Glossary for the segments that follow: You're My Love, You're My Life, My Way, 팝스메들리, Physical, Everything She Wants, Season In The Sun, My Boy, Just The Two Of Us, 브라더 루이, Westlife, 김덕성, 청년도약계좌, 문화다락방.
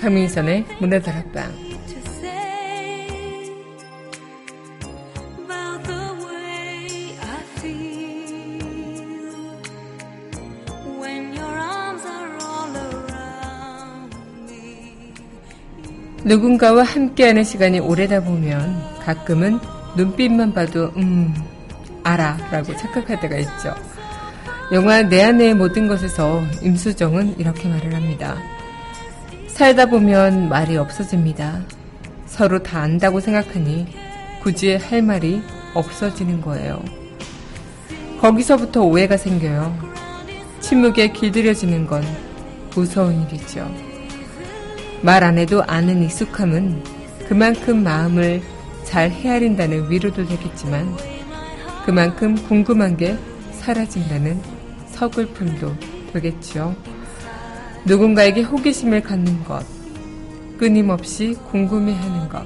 강민선의 문화다락방. 누군가와 함께하는 시간이 오래다 보면 가끔은 눈빛만 봐도 알아 라고 착각할 때가 있죠. 영화 내 안의 모든 것에서 임수정은 이렇게 말을 합니다. 살다 보면 말이 없어집니다. 서로 다 안다고 생각하니 굳이 할 말이 없어지는 거예요. 거기서부터 오해가 생겨요. 침묵에 길들여지는 건 무서운 일이죠. 말 안 해도 아는 익숙함은 그만큼 마음을 잘 헤아린다는 위로도 되겠지만 그만큼 궁금한 게 사라진다는 서글픔도 되겠죠. 누군가에게 호기심을 갖는 것, 끊임없이 궁금해하는 것,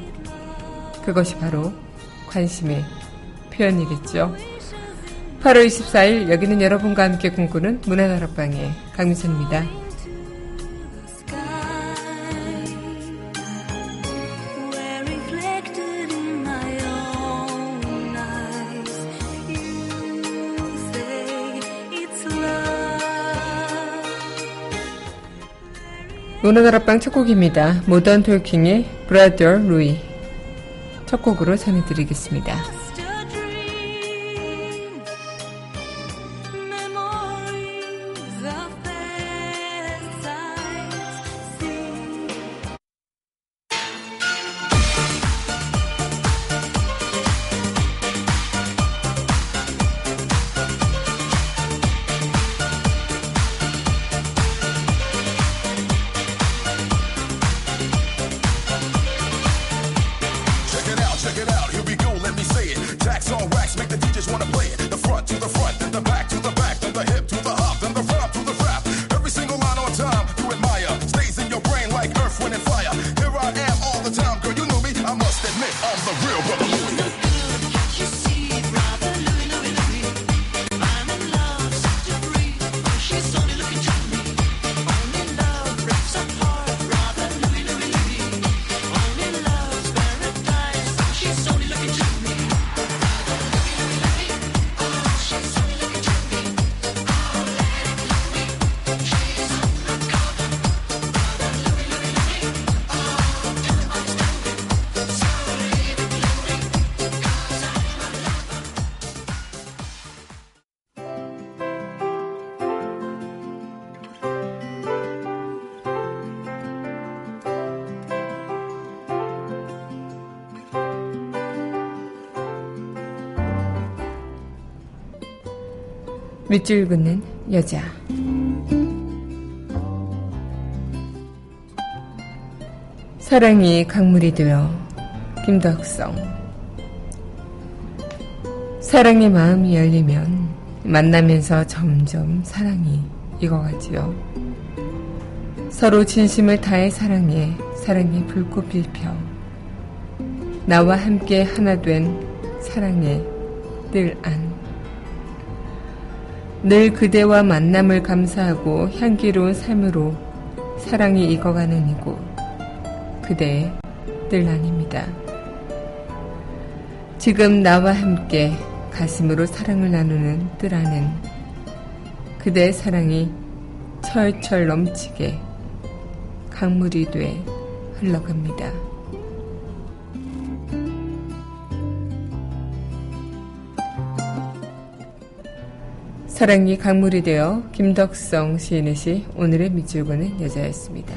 그것이 바로 관심의 표현이겠죠. 8월 24일 여기는 여러분과 함께 꿈꾸는 문화다락방의 강민선입니다. 문화다락방 첫 곡입니다. 모던 톨킹의 브라더 루이 첫 곡으로 전해드리겠습니다. 밑줄 긋는 여자. 사랑이 강물이 되어 김덕성. 사랑의 마음이 열리면 만나면서 점점 사랑이 익어가지요. 서로 진심을 다해 사랑해 사랑의 불꽃이 펴 나와 함께 하나 된 사랑의 뜰 안. 늘 그대와 만남을 감사하고 향기로운 삶으로 사랑이 익어가는 이곳, 그대의 뜰 안입니다. 지금 나와 함께 가슴으로 사랑을 나누는 뜰 안은 그대의 사랑이 철철 넘치게 강물이 돼 흘러갑니다. 사랑이 강물이 되어 김덕성 시인의 시 오늘의 밑줄 그는 여자였습니다.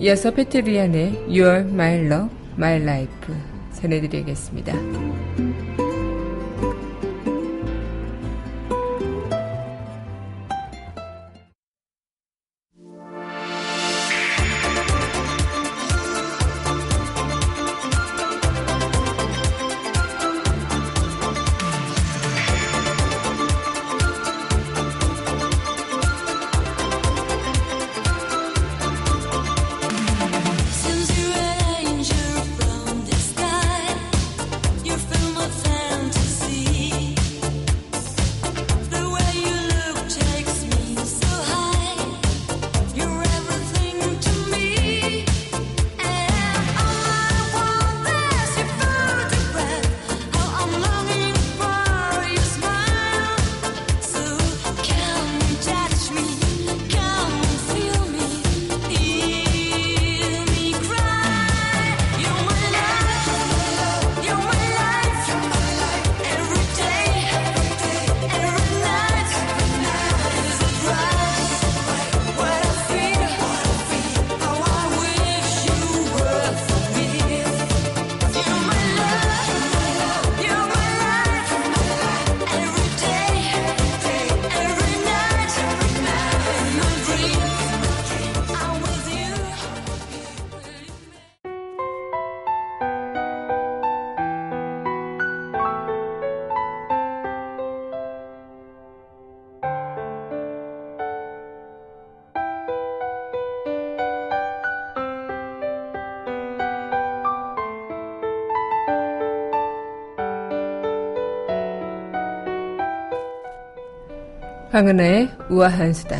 이어서 패트리안의 You're My Love, My Life 전해드리겠습니다. 강은하의 우아한 수다.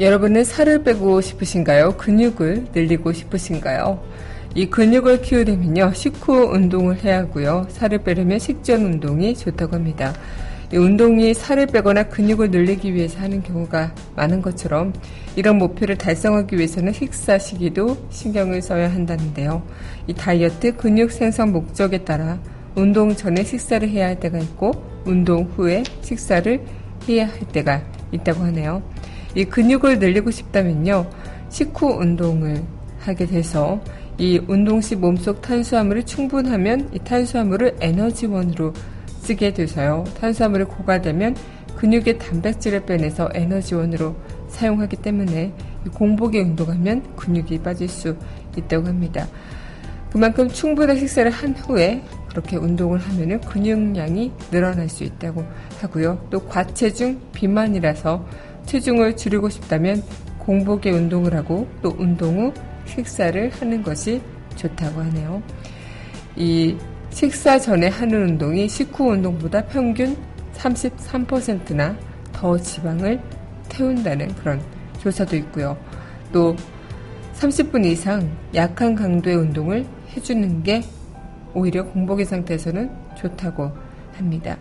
여러분은 살을 빼고 싶으신가요? 근육을 늘리고 싶으신가요? 이 근육을 키우려면요, 식후 운동을 해야 하고요, 살을 빼려면 식전 운동이 좋다고 합니다. 이 운동이 살을 빼거나 근육을 늘리기 위해서 하는 경우가 많은 것처럼 이런 목표를 달성하기 위해서는 식사 시기도 신경을 써야 한다는데요. 이 다이어트 근육 생성 목적에 따라 운동 전에 식사를 해야 할 때가 있고 운동 후에 식사를 해야 할 때가 있다고 하네요. 이 근육을 늘리고 싶다면요, 식후 운동을 하게 돼서 이 운동 시 몸속 탄수화물이 충분하면 이 탄수화물을 에너지원으로 쓰게 돼서요, 탄수화물이 고갈되면 근육의 단백질을 빼내서 에너지원으로 사용하기 때문에 공복에 운동하면 근육이 빠질 수 있다고 합니다. 그만큼 충분한 식사를 한 후에 그렇게 운동을 하면은 근육량이 늘어날 수 있다고 하고요. 또 과체중 비만이라서 체중을 줄이고 싶다면 공복에 운동을 하고 또 운동 후 식사를 하는 것이 좋다고 하네요. 이 식사 전에 하는 운동이 식후 운동보다 평균 33%나 더 지방을 태운다는 그런 조사도 있고요. 또 30분 이상 약한 강도의 운동을 해주는 게 오히려 공복의 상태에서는 좋다고 합니다.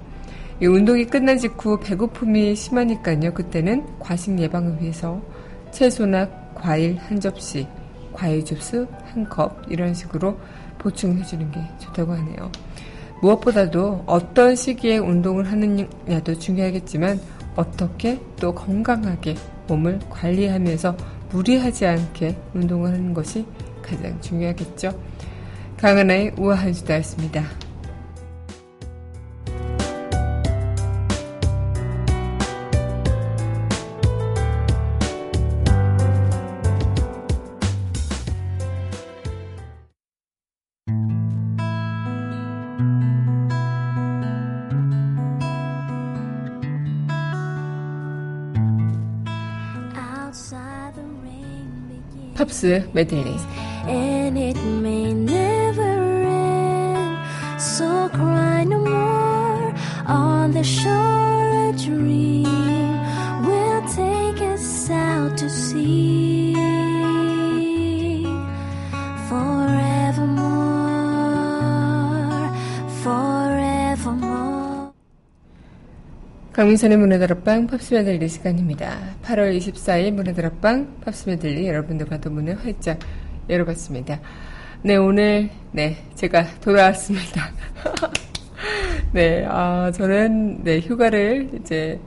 이 운동이 끝난 직후 배고픔이 심하니까요, 그때는 과식 예방을 위해서 채소나 과일 한 접시, 과일 주스 한 컵 이런 식으로 보충해주는 게 좋다고 하네요. 무엇보다도 어떤 시기에 운동을 하느냐도 중요하겠지만 어떻게 또 건강하게 몸을 관리하면서 무리하지 않게 운동을 하는 것이 가장 중요하겠죠. 강은하의 우아한 수다였습니다. 팝스메들리. So cry no more on the shore a dream. 강민선의 문화다락방 팝스메들리 시간입니다. 8월 24일 문화다락방 팝스메들리 여러분들과도 문을 활짝 열어봤습니다. 네, 오늘 네 제가 돌아왔습니다. 네, 저는 네 휴가를 이제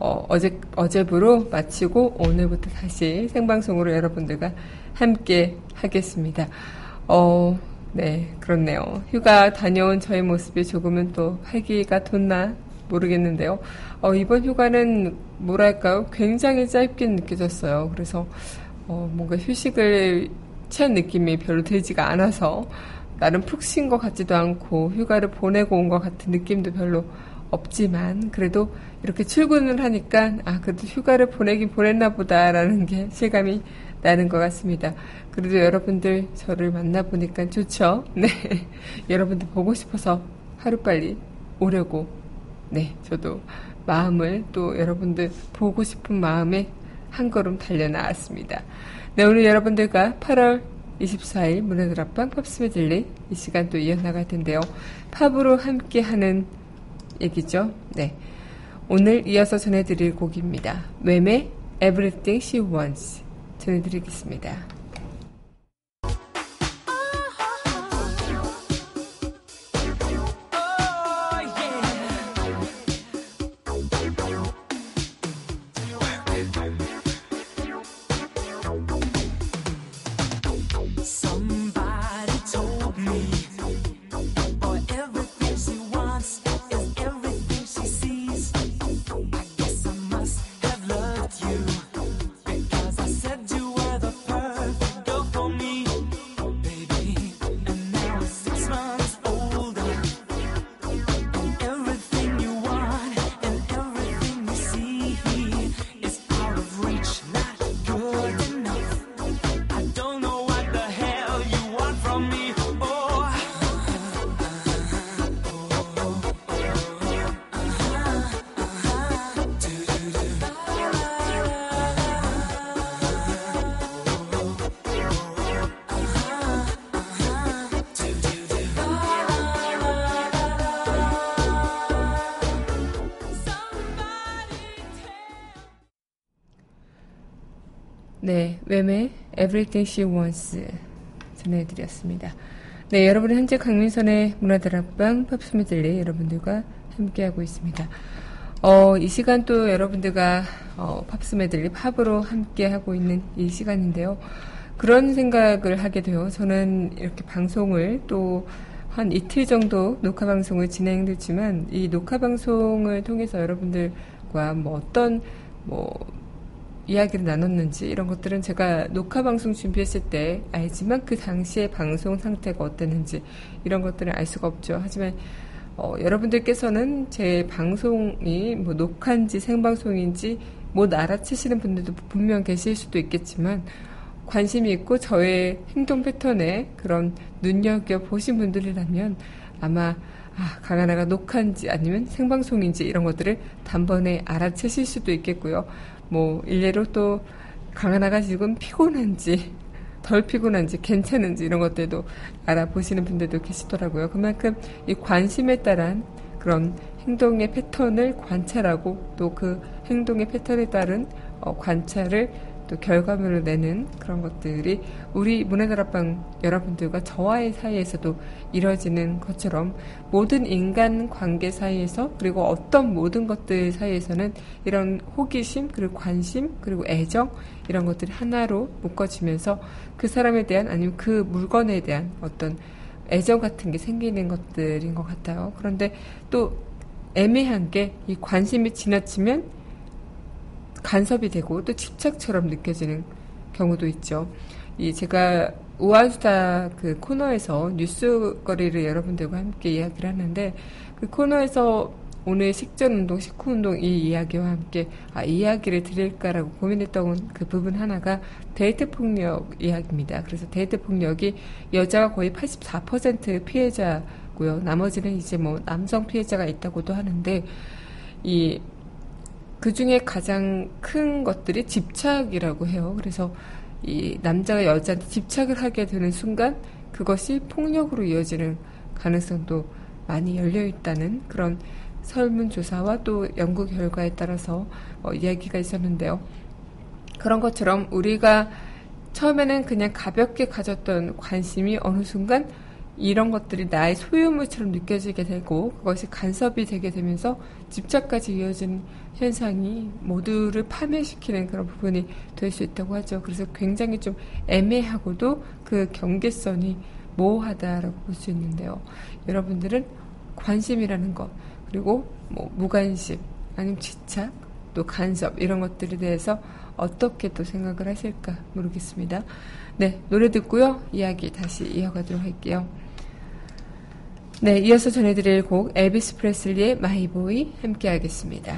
어제부로 마치고 오늘부터 다시 생방송으로 여러분들과 함께 하겠습니다. 네, 그렇네요. 휴가 다녀온 저의 모습이 조금은 또 활기가 돋나 모르겠는데요. 이번 휴가는 뭐랄까요? 굉장히 짧게 느껴졌어요. 그래서 뭔가 휴식을 취한 느낌이 별로 들지가 않아서 나름 푹 쉰 것 같지도 않고 휴가를 보내고 온 것 같은 느낌도 별로 없지만 그래도 이렇게 출근을 하니까 그래도 휴가를 보내긴 보냈나 보다라는 게 실감이 나는 것 같습니다. 그래도 여러분들 저를 만나보니까 좋죠? 네. 여러분들 보고 싶어서 하루빨리 오려고 네, 저도 마음을 또 여러분들 보고 싶은 마음에 한 걸음 달려나왔습니다. 네, 오늘 여러분들과 8월 24일 문화다락방 팝스메들리 이 시간 또 이어나갈 텐데요. 팝으로 함께하는 얘기죠. 네, 오늘 이어서 전해드릴 곡입니다. 웸의 Everything She Wants 전해드리겠습니다. 네, 웸의 Everything She Wants 전해드렸습니다. 네, 여러분은 현재 강민선의 문화다락방 팝스메들리 여러분들과 함께하고 있습니다. 이 시간 또 여러분들과 팝스메들리 팝으로 함께하고 있는 이 시간인데요. 그런 생각을 하게 돼요. 저는 이렇게 방송을 또 한 이틀 정도 녹화 방송을 진행됐지만 이 녹화 방송을 통해서 여러분들과 이야기를 나눴는지 이런 것들은 제가 녹화 방송 준비했을 때 알지만 그 당시의 방송 상태가 어땠는지 이런 것들은 알 수가 없죠. 하지만 여러분들께서는 제 방송이 녹화인지 생방송인지 못 알아채시는 분들도 분명 계실 수도 있겠지만 관심이 있고 저의 행동 패턴에 그런 눈여겨보신 분들이라면 아마 강하나가 녹화인지 아니면 생방송인지 이런 것들을 단번에 알아채실 수도 있겠고요. 일례로 또 강하나가 지금 피곤한지 덜 피곤한지 괜찮은지 이런 것들도 알아보시는 분들도 계시더라고요. 그만큼 이 관심에 따른 그런 행동의 패턴을 관찰하고 또 그 행동의 패턴에 따른 관찰을 또 결과물을 내는 그런 것들이 우리 문화다락방 여러분들과 저와의 사이에서도 이뤄지는 것처럼 모든 인간 관계 사이에서 그리고 어떤 모든 것들 사이에서는 이런 호기심 그리고 관심 그리고 애정 이런 것들이 하나로 묶어지면서 그 사람에 대한 아니면 그 물건에 대한 어떤 애정 같은 게 생기는 것들인 것 같아요. 그런데 또 애매한 게 이 관심이 지나치면 간섭이 되고 또 집착처럼 느껴지는 경우도 있죠. 제가 우한수다 그 코너에서 뉴스거리를 여러분들과 함께 이야기를 하는데 그 코너에서 오늘 식전운동, 식후운동 이 이야기와 함께 이 이야기를 드릴까라고 고민했던 그 부분 하나가 데이트폭력 이야기입니다. 그래서 데이트폭력이 여자가 거의 84% 피해자고요. 나머지는 이제 남성 피해자가 있다고도 하는데 그 중에 가장 큰 것들이 집착이라고 해요. 그래서 이 남자가 여자한테 집착을 하게 되는 순간 그것이 폭력으로 이어지는 가능성도 많이 열려있다는 그런 설문조사와 또 연구 결과에 따라서 이야기가 있었는데요. 그런 것처럼 우리가 처음에는 그냥 가볍게 가졌던 관심이 어느 순간 이런 것들이 나의 소유물처럼 느껴지게 되고 그것이 간섭이 되게 되면서 집착까지 이어지는 현상이 모두를 파멸시키는 그런 부분이 될 수 있다고 하죠. 그래서 굉장히 좀 애매하고도 그 경계선이 모호하다라고 볼 수 있는데요. 여러분들은 관심이라는 것, 그리고 뭐 무관심, 아니면 집착, 또 간섭 이런 것들에 대해서 어떻게 또 생각을 하실까 모르겠습니다. 네, 노래 듣고요. 이야기 다시 이어가도록 할게요. 네, 이어서 전해드릴 곡 엘비스 프레슬리의 My Boy 함께 하겠습니다.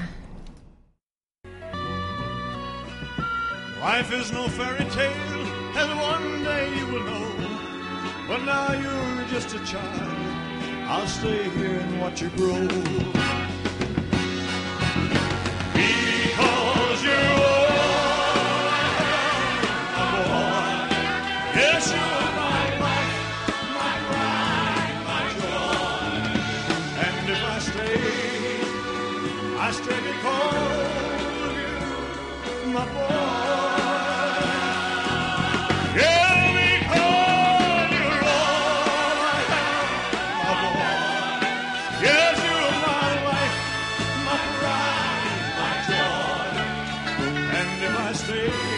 Life is no fairy tale and one day you will know But now you're just a child I'll stay here and watch you grow Because you're Yes, you are my life, my pride, my joy. And if I stay because of you, my boy. Yeah, because you're all I have, my boy. Yes, you are my life, my pride, my joy. And if I stay because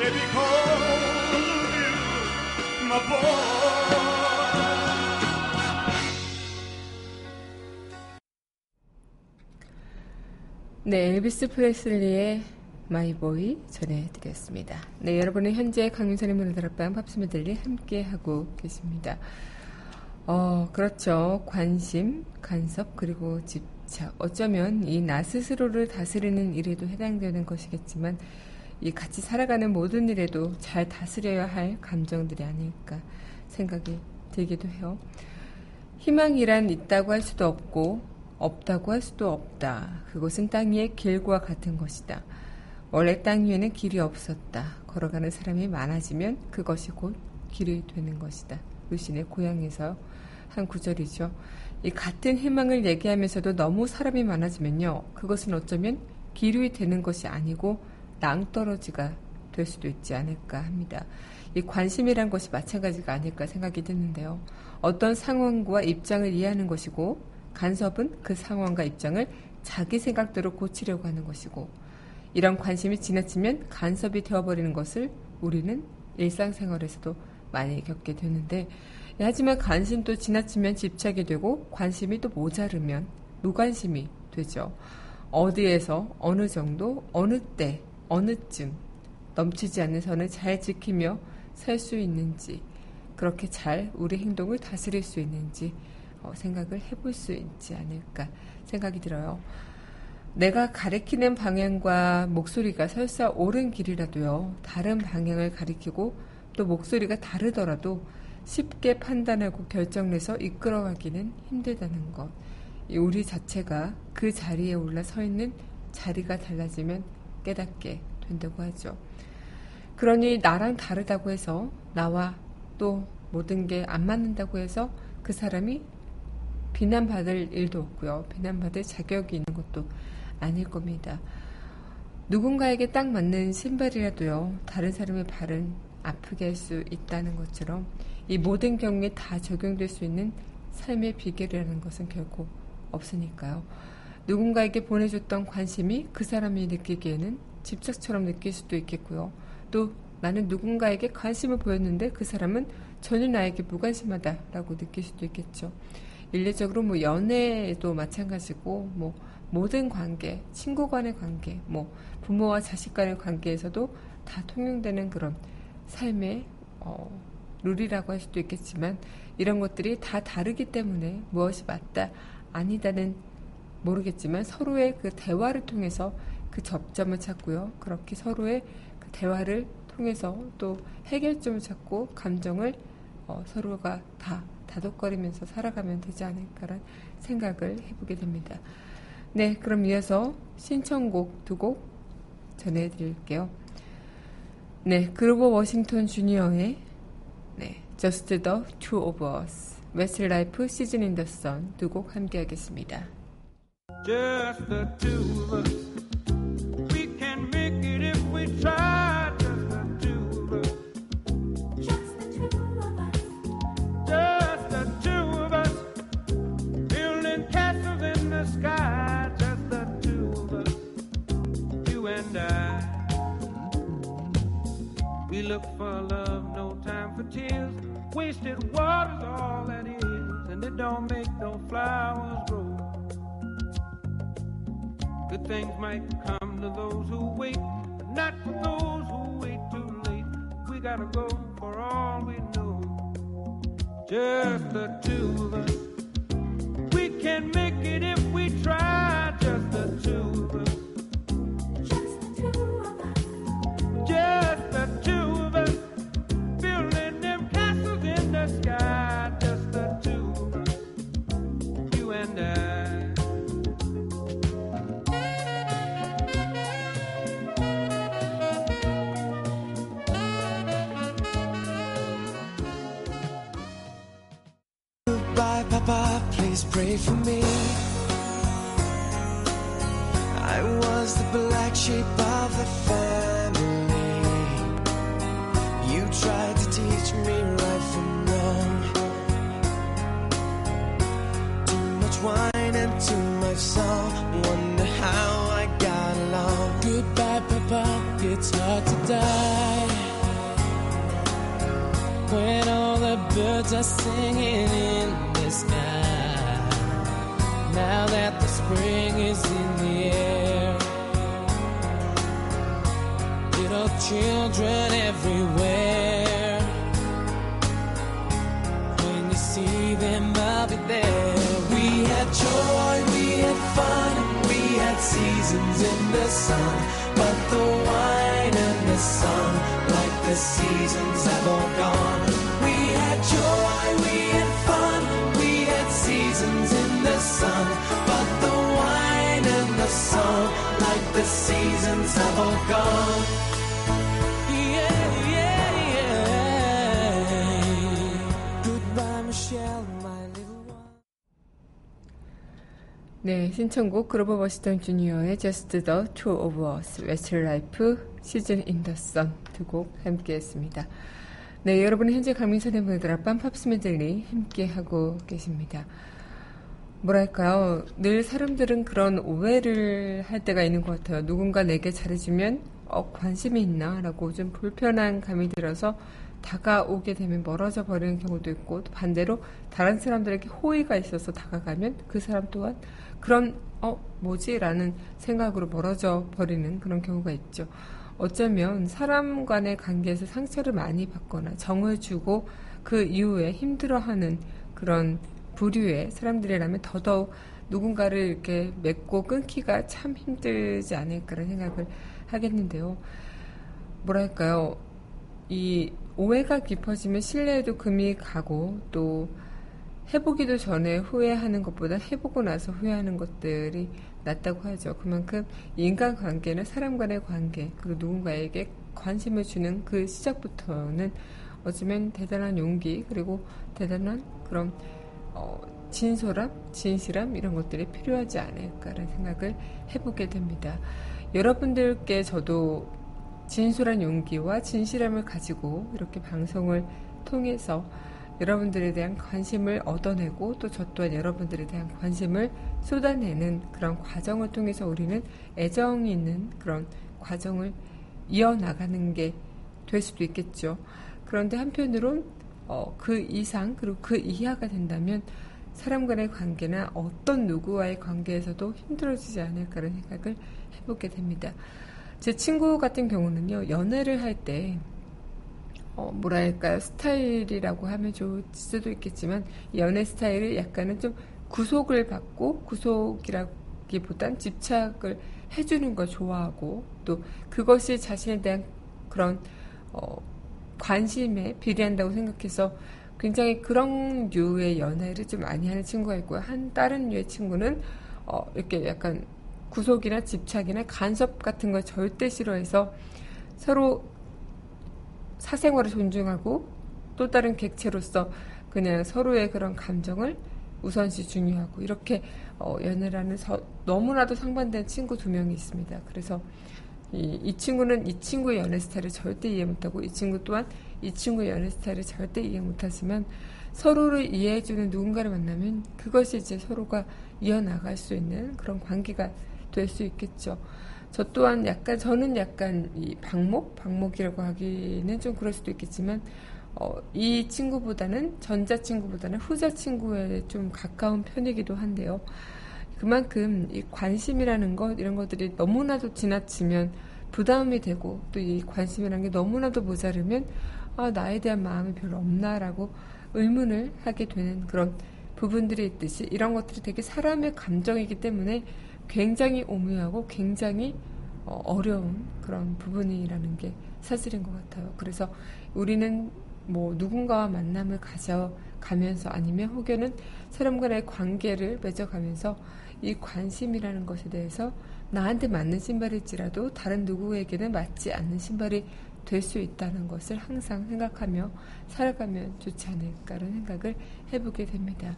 Because of you, my boy. 네, 엘비스 프레슬리의 My Boy 전해드렸습니다. 네, 여러분은 현재 강윤선의 문화다락방 팝스메들리 함께 하고 계십니다. 그렇죠. 관심, 간섭, 그리고 집착. 어쩌면 이 나 스스로를 다스리는 일에도 해당되는 것이겠지만. 이 같이 살아가는 모든 일에도 잘 다스려야 할 감정들이 아닐까 생각이 들기도 해요. 희망이란 있다고 할 수도 없고 없다고 할 수도 없다. 그것은 땅 위의 길과 같은 것이다. 원래 땅 위에는 길이 없었다. 걸어가는 사람이 많아지면 그것이 곧 길이 되는 것이다. 루신의 고향에서 한 구절이죠. 이 같은 희망을 얘기하면서도 너무 사람이 많아지면요. 그것은 어쩌면 길이 되는 것이 아니고 낭떠러지가 될 수도 있지 않을까 합니다. 이 관심이란 것이 마찬가지가 아닐까 생각이 드는데요. 어떤 상황과 입장을 이해하는 것이고 간섭은 그 상황과 입장을 자기 생각대로 고치려고 하는 것이고 이런 관심이 지나치면 간섭이 되어버리는 것을 우리는 일상생활에서도 많이 겪게 되는데 하지만 관심도 지나치면 집착이 되고 관심이 또 모자르면 무관심이 되죠. 어디에서 어느 정도 어느 때 어느쯤 넘치지 않는 선을 잘 지키며 살 수 있는지 그렇게 잘 우리 행동을 다스릴 수 있는지 생각을 해볼 수 있지 않을까 생각이 들어요. 내가 가리키는 방향과 목소리가 설사 옳은 길이라도요. 다른 방향을 가리키고 또 목소리가 다르더라도 쉽게 판단하고 결정내서 이끌어가기는 힘들다는 것. 우리 자체가 그 자리에 올라서 있는 자리가 달라지면 깨닫게 된다고 하죠. 그러니 나랑 다르다고 해서 나와 또 모든 게 안 맞는다고 해서 그 사람이 비난받을 일도 없고요. 비난받을 자격이 있는 것도 아닐 겁니다. 누군가에게 딱 맞는 신발이라도요. 다른 사람의 발은 아프게 할 수 있다는 것처럼 이 모든 경우에 다 적용될 수 있는 삶의 비결이라는 것은 결코 없으니까요. 누군가에게 보내줬던 관심이 그 사람이 느끼기에는 집착처럼 느낄 수도 있겠고요. 또 나는 누군가에게 관심을 보였는데 그 사람은 전혀 나에게 무관심하다라고 느낄 수도 있겠죠. 일례적으로 뭐 연애도 마찬가지고 뭐 모든 관계, 친구 간의 관계, 뭐 부모와 자식 간의 관계에서도 다 통용되는 그런 삶의 룰이라고 할 수도 있겠지만 이런 것들이 다 다르기 때문에 무엇이 맞다, 아니다는 모르겠지만 서로의 그 대화를 통해서 그 접점을 찾고요. 그렇게 서로의 그 대화를 통해서 또 해결점을 찾고 감정을 서로가 다 다독거리면서 살아가면 되지 않을까라는 생각을 해보게 됩니다. 네, 그럼 이어서 신청곡 두 곡 전해드릴게요. 네, 그루버 워싱턴 주니어의 Just The Two Of Us, Westlife, Season In The Sun 두 곡 함께 하겠습니다. Just the two of us, we can make it if we try. We look for love, no time for tears. Wasted water's all that is, and it don't make no flowers grow. Good things might come to those who wait, but not for those who wait too late. We gotta go for all we know. Just the two of us, we can make it if we try. Just the two of us. Please pray for me. I was the black sheep of the family. You tried to teach me right from wrong. Too much wine and too much song. Wonder how I got along. Goodbye, Papa. It's hard to die when all the birds are singing in the sky. Now that the spring is in the air, little children everywhere, when you see them I'll be there. We had joy, we had fun, we had seasons in the sun, but the wine and the sun, like the seasons have all gone. We had joy, we had fun, we had seasons in the sun, but the wine and the song, like the seasons have all gone. Yeah, yeah, yeah. Goodbye, Michelle, my little one. 네, 신청곡 그루버 워싱턴 주니어의 Just the Two of Us, Westlife, Season in the Sun 두 곡 함께했습니다. 네, 여러분은 현재 강민선의 문화다락방 팝스메들리 함께하고 계십니다. 뭐랄까요, 늘 사람들은 그런 오해를 할 때가 있는 것 같아요. 누군가 내게 잘해주면 관심이 있나 라고 좀 불편한 감이 들어서 다가오게 되면 멀어져 버리는 경우도 있고, 또 반대로 다른 사람들에게 호의가 있어서 다가가면 그 사람 또한 그런 뭐지? 라는 생각으로 멀어져 버리는 그런 경우가 있죠. 어쩌면 사람 간의 관계에서 상처를 많이 받거나 정을 주고 그 이후에 힘들어하는 그런 부류의 사람들이라면 더더욱 누군가를 이렇게 맺고 끊기가 참 힘들지 않을까라는 생각을 하겠는데요. 뭐랄까요, 이 오해가 깊어지면 신뢰에도 금이 가고, 또 해보기도 전에 후회하는 것보다 해보고 나서 후회하는 것들이 낫다고 하죠. 그만큼 인간관계는 사람 간의 관계, 그리고 누군가에게 관심을 주는 그 시작부터는 어쩌면 대단한 용기, 그리고 대단한 그런 진솔함, 진실함 이런 것들이 필요하지 않을까라는 생각을 해보게 됩니다. 여러분들께 저도 진솔한 용기와 진실함을 가지고 이렇게 방송을 통해서 여러분들에 대한 관심을 얻어내고, 또 저 또한 여러분들에 대한 관심을 쏟아내는 그런 과정을 통해서 우리는 애정이 있는 그런 과정을 이어나가는 게 될 수도 있겠죠. 그런데 한편으론 그 이상, 그리고 그 이하가 된다면 사람 간의 관계나 어떤 누구와의 관계에서도 힘들어지지 않을까라는 생각을 해보게 됩니다. 제 친구 같은 경우는요, 연애를 할 때 뭐랄까요, 스타일이라고 하면 좋을 수도 있겠지만 연애 스타일이 약간은 좀 구속을 받고, 구속이라기보단 집착을 해주는 걸 좋아하고, 또 그것이 자신에 대한 그런 관심에 비례한다고 생각해서 굉장히 그런 류의 연애를 좀 많이 하는 친구가 있고요. 다른 류의 친구는 이렇게 약간 구속이나 집착이나 간섭 같은 걸 절대 싫어해서 서로 사생활을 존중하고 또 다른 객체로서 그냥 서로의 그런 감정을 우선시 중요하고 이렇게 연애를 하는 너무나도 상반된 친구 두 명이 있습니다. 그래서 이 친구는 이 친구의 연애 스타일을 절대 이해 못하고 이 친구 또한 이 친구의 연애 스타일을 절대 이해 못하지만 서로를 이해해주는 누군가를 만나면 그것이 이제 서로가 이어나갈 수 있는 그런 관계가 될 수 있겠죠. 저 또한 저는 약간 이 방목이라고 하기는 좀 그럴 수도 있겠지만 이 친구보다는 전자친구보다는 후자친구에 좀 가까운 편이기도 한데요. 그만큼 이 관심이라는 것 이런 것들이 너무나도 지나치면 부담이 되고 또 이 관심이라는 게 너무나도 모자르면 나에 대한 마음이 별로 없나라고 의문을 하게 되는 그런 부분들이 있듯이 이런 것들이 되게 사람의 감정이기 때문에 굉장히 오묘하고 굉장히 어려운 그런 부분이라는 게 사실인 것 같아요. 그래서 우리는 누군가와 만남을 가져가면서 아니면 혹여는 사람 간의 관계를 맺어가면서 이 관심이라는 것에 대해서 나한테 맞는 신발일지라도 다른 누구에게는 맞지 않는 신발이 될 수 있다는 것을 항상 생각하며 살아가면 좋지 않을까라는 생각을 해보게 됩니다.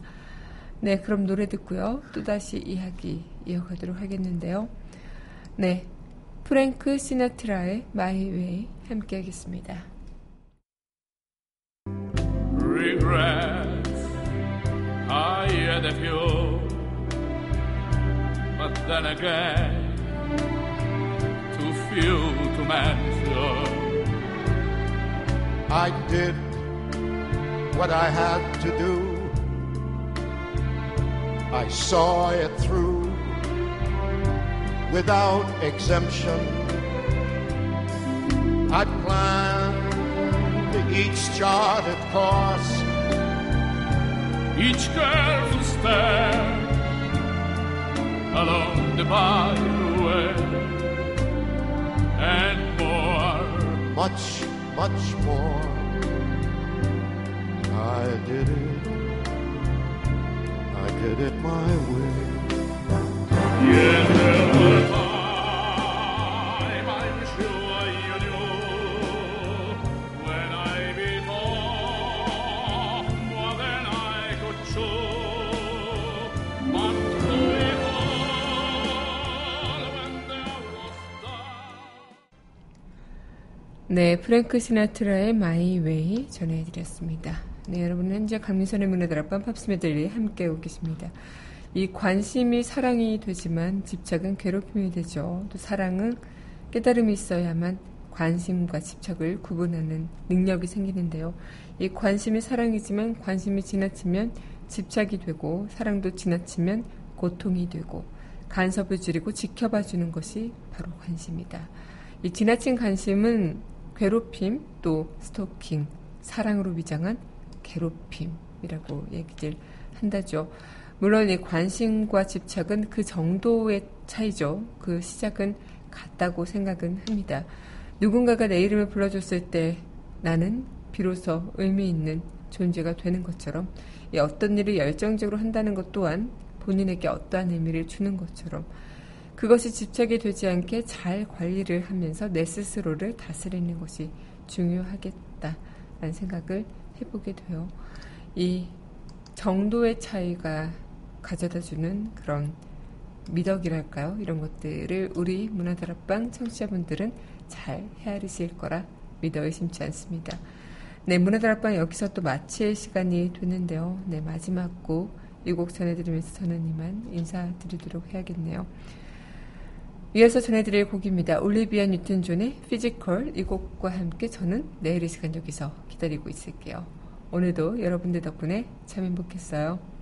네, 그럼 노래 듣고요. 또다시 이야기 이어가도록 하겠는데요. 네, 프랭크 시나트라의 My Way 함께 하겠습니다. Regrets I had a few But then again Too few to mention I did what I had to do I saw it through Without exemption I planned Each charted course Each careful step Along the byway And more Much, much more I did it my way Yes, there was a time I'm sure you knew When I 네, 프랭크 시나트라의 My Way 전해드렸습니다. 네, 여러분은 현재 강민선의 문화다락방 팝스메들리 함께하고 계십니다. 이 관심이 사랑이 되지만 집착은 괴롭힘이 되죠. 또 사랑은 깨달음이 있어야만 관심과 집착을 구분하는 능력이 생기는데요. 이 관심이 사랑이지만 관심이 지나치면 집착이 되고 사랑도 지나치면 고통이 되고 간섭을 줄이고 지켜봐주는 것이 바로 관심이다. 이 지나친 관심은 괴롭힘 또 스토킹 사랑으로 위장한 괴롭힘이라고 얘기들 한다죠. 물론 이 관심과 집착은 그 정도의 차이죠. 그 시작은 같다고 생각은 합니다. 누군가가 내 이름을 불러줬을 때 나는 비로소 의미 있는 존재가 되는 것처럼 이 어떤 일을 열정적으로 한다는 것 또한 본인에게 어떠한 의미를 주는 것처럼 그것이 집착이 되지 않게 잘 관리를 하면서 내 스스로를 다스리는 것이 중요하겠다라는 생각을 해보게 돼요. 이 정도의 차이가 가져다주는 그런 미덕이랄까요? 이런 것들을 우리 문화다락방 청취자분들은 잘 헤아리실 거라 믿어 의심치 않습니다. 네, 문화다락방 여기서 또 마칠 시간이 됐는데요. 네, 마지막 곡 이 곡 전해드리면서 저는 이만 인사드리도록 해야겠네요. 이어서 전해드릴 곡입니다. 올리비아 뉴튼-존의 피지컬 이 곡과 함께 저는 내일 이 시간 여기서 기다리고 있을게요. 오늘도 여러분들 덕분에 참 행복했어요.